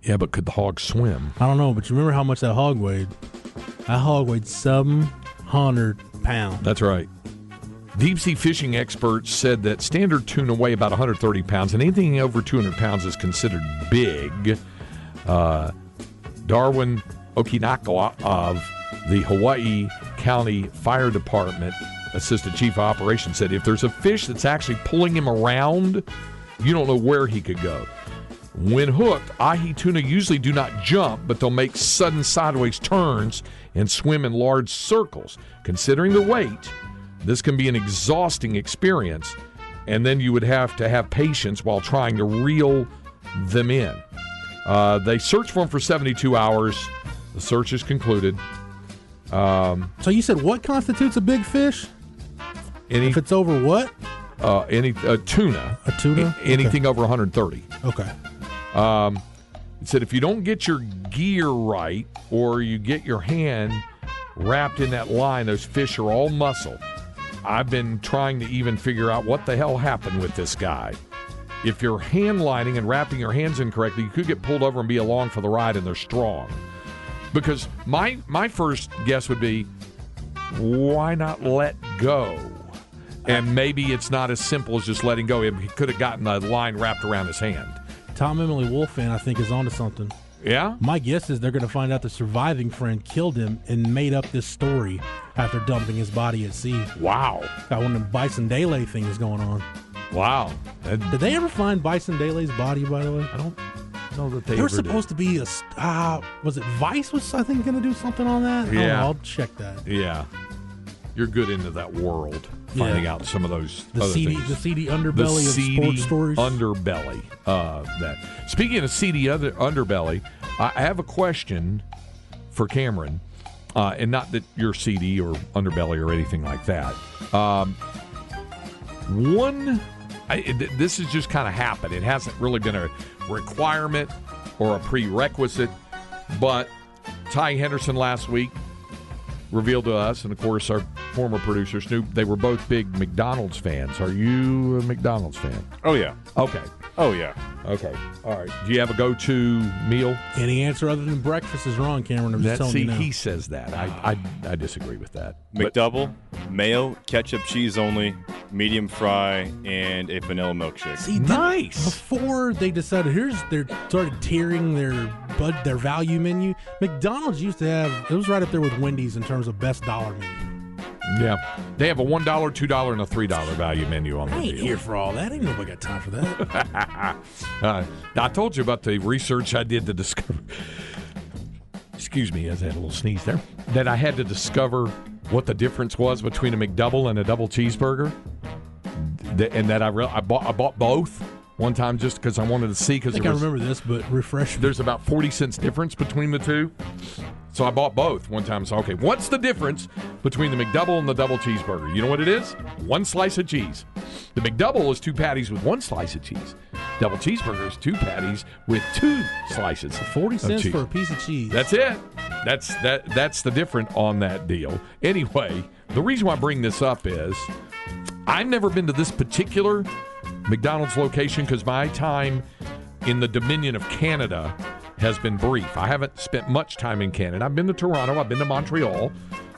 Yeah, but could the hog swim? I don't know, but you remember how much that hog weighed? That hog weighed seven hundred pounds. That's right. Deep-sea fishing experts said that standard tuna weigh about one hundred thirty pounds, and anything over two hundred pounds is considered big. Uh, Darwin Okinakawa of the Hawaii County Fire Department Assistant Chief of Operations said if there's a fish that's actually pulling him around, you don't know where he could go. When hooked, ahi tuna usually do not jump, but they'll make sudden sideways turns and swim in large circles. Considering the weight, this can be an exhausting experience, and then you would have to have patience while trying to reel them in. Uh, they searched for them for seventy-two hours. The search is concluded. Um, so you said what constitutes a big fish? Any, if it's over what? Uh, any uh, tuna. A tuna? A- anything okay. over one hundred thirty. Okay. Um, it said if you don't get your gear right or you get your hand wrapped in that line, those fish are all muscle. I've been trying to even figure out what the hell happened with this guy. If you're hand lining and wrapping your hands incorrectly, you could get pulled over and be along for the ride, and they're strong. Because my my first guess would be, why not let go? And maybe it's not as simple as just letting go. He could have gotten a line wrapped around his hand. Tom Emily Wolfan, I think, is onto something. Yeah? My guess is they're going to find out the surviving friend killed him and made up this story after dumping his body at sea. Wow. Got one of them Bison Dele things going on. Wow. That... Did they ever find Bison Dele's body, by the way? I don't know that they They're ever supposed did. to be a... Uh, was it Vice was, I think, going to do something on that? Yeah. I don't know, I'll check that. Yeah. You're good into that world, finding yeah. out some of those the other seedy, things. The seedy underbelly the of seedy sports stories. underbelly of that. Speaking of seedy other, underbelly, I have a question for Cameron, uh, and not that you're seedy or underbelly or anything like that. Um, one, I, this has just kind of happened. It hasn't really been a requirement or a prerequisite, but Ty Henderson last week revealed to us, and of course our former producer Snoop, they were both big McDonald's fans. Are you a McDonald's fan? Oh, yeah. Okay. Oh, yeah. Okay. All right. Do you have a go-to meal? Any answer other than breakfast is wrong, Cameron. I'm just telling you now. He says that. I, I I disagree with that. McDouble, but, mayo, ketchup, cheese only, medium fry, and a vanilla milkshake. See, nice. Before they decided, here's they started tiering their but their value menu. McDonald's used to have, it was right up there with Wendy's in terms of best dollar menu. Yeah, they have a one dollar, two dollars, and a three dollars value menu on the deal. I ain't deal. here for all that. Ain't nobody got time for that. uh, I told you about the research I did to discover. Excuse me, I had a little sneeze there. That I had to discover what the difference was between a McDouble and a double cheeseburger, and that I re- I bought I bought both one time just because I wanted to see. Because I think I was, remember this, but refresh me. There's about forty cents difference between the two. So I bought both one time. So, okay, what's the difference between the McDouble and the double cheeseburger? You know what it is? One slice of cheese. The McDouble is two patties with one slice of cheese. Double cheeseburger is two patties with two slices. forty cents for a piece of cheese. That's it. That's that. That's the difference on that deal. Anyway, the reason why I bring this up is I've never been to this particular McDonald's location because my time in the Dominion of Canada has been brief. I haven't spent much time in Canada. I've been to Toronto, I've been to Montreal,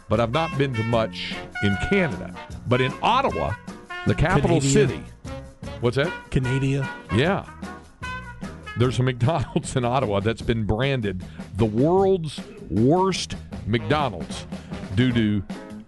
but I've not been to much in Canada. But in Ottawa, the capital Canada. city, what's that? Canada. Yeah. There's a McDonald's in Ottawa that's been branded the world's worst McDonald's due to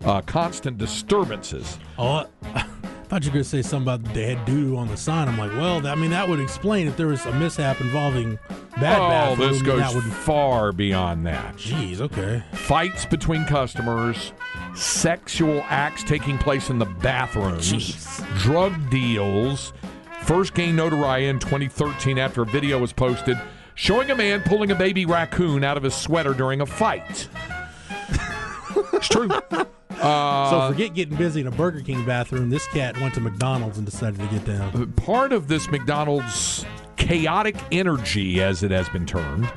uh, constant disturbances. Oh, I thought you were going to say something about they had doo-doo on the sign. I'm like, well, I mean, that would explain if there was a mishap involving... Bad, oh, bad this goes would... far beyond that. Jeez, okay. Fights between customers, sexual acts taking place in the bathrooms, Jeez. drug deals. First gained notoriety in twenty thirteen after a video was posted showing a man pulling a baby raccoon out of his sweater during a fight. It's true. Uh, so forget getting busy in a Burger King bathroom. This cat went to McDonald's and decided to get down. Part of this McDonald's chaotic energy, as it has been termed,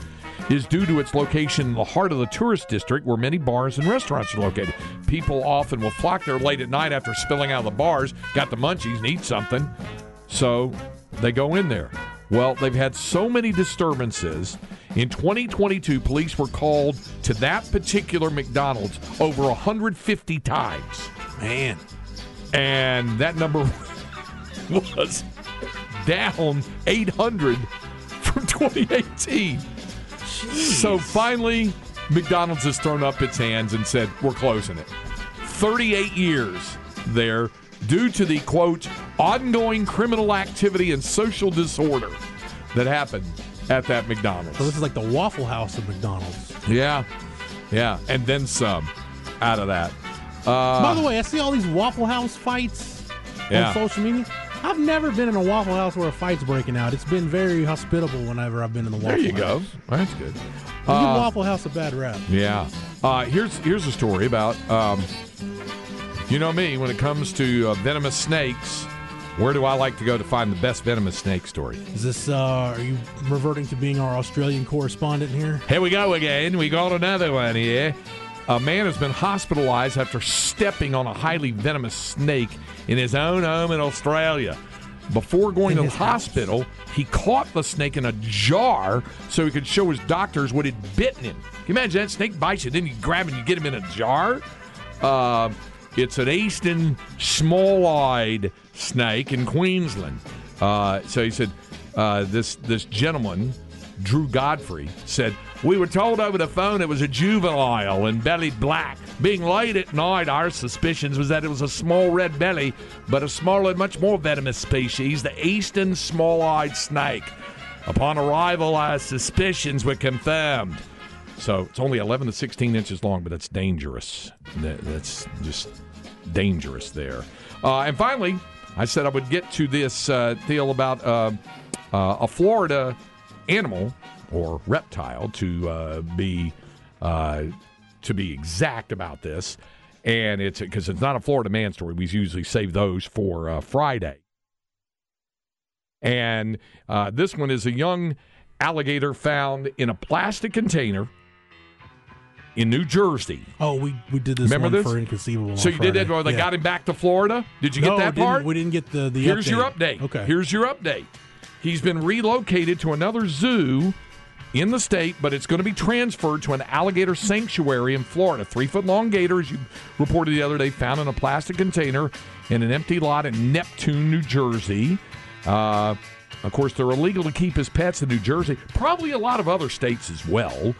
is due to its location in the heart of the tourist district where many bars and restaurants are located. People often will flock there late at night after spilling out of the bars, got the munchies, and eat something. So they go in there. Well, they've had so many disturbances. In twenty twenty-two, police were called to that particular McDonald's over one hundred fifty times. Man. And that number was down eight hundred from twenty eighteen. Jeez. So finally, McDonald's has thrown up its hands and said, we're closing it. thirty-eight years there due to the, quote, ongoing criminal activity and social disorder that happened at that McDonald's. So this is like the Waffle House of McDonald's. Yeah. Yeah. And then some out of that. Uh, By the way, I see all these Waffle House fights yeah. on social media. I've never been in a Waffle House where a fight's breaking out. It's been very hospitable whenever I've been in the Waffle House. There you House. go. Well, that's good. You uh, give Waffle House a bad rap. Yeah. Uh, here's here's a story about, um, you know me, when it comes to uh, venomous snakes, where do I like to go to find the best venomous snake story? Is this, uh, are you reverting to being our Australian correspondent here? Here we go again. We got another one here. A man has been hospitalized after stepping on a highly venomous snake in his own home in Australia. Before going in to the hospital, house. he caught the snake in a jar so he could show his doctors what had bitten him. Can you imagine that? Snake bites you, then you grab him and you get him in a jar? Uh, it's an eastern small-eyed snake in Queensland. Uh, so he said, uh, this this gentleman... Drew Godfrey said, we were told over the phone it was a juvenile and bellied black. Being late at night, our suspicions was that it was a small red belly, but a smaller and much more venomous species, the eastern small-eyed snake. Upon arrival, our suspicions were confirmed. So it's only eleven to sixteen inches long, but it's dangerous. That's just dangerous there. Uh, and finally, I said I would get to this uh, deal about uh, uh, a Florida... animal or reptile, to uh, be uh, to be exact about this, and it's because it's not a Florida man story. We usually save those for uh, Friday, and uh, this one is a young alligator found in a plastic container in New Jersey. Oh, we, we did this Remember one this? for Inconceivable. So on you Friday. did that? Well, they yeah. got him back to Florida. Did you no, get that didn't, part? We didn't get the the. Here's update. your update. Okay. Here's your update. He's been relocated to another zoo in the state, but it's going to be transferred to an alligator sanctuary in Florida. Three-foot-long gator, as you reported the other day, found in a plastic container in an empty lot in Neptune, New Jersey. Uh, of course, they're illegal to keep as pets in New Jersey, probably a lot of other states as well.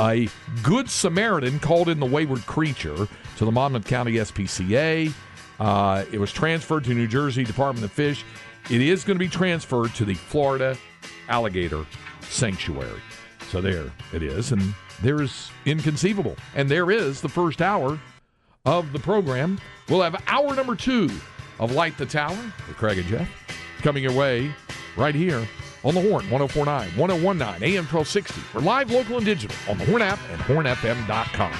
A good Samaritan called in the wayward creature to the Monmouth County S P C A. Uh, it was transferred to New Jersey Department of Fish. It is going to be transferred to the Florida Alligator Sanctuary. So there it is, and there is Inconceivable. And there is the first hour of the program. We'll have hour number two of Light the Tower with Craig and Jeff coming your way right here on The Horn, one oh four point nine, one oh one point nine, A M twelve sixty. We're live, local, and digital on the Horn app and horn f m dot com.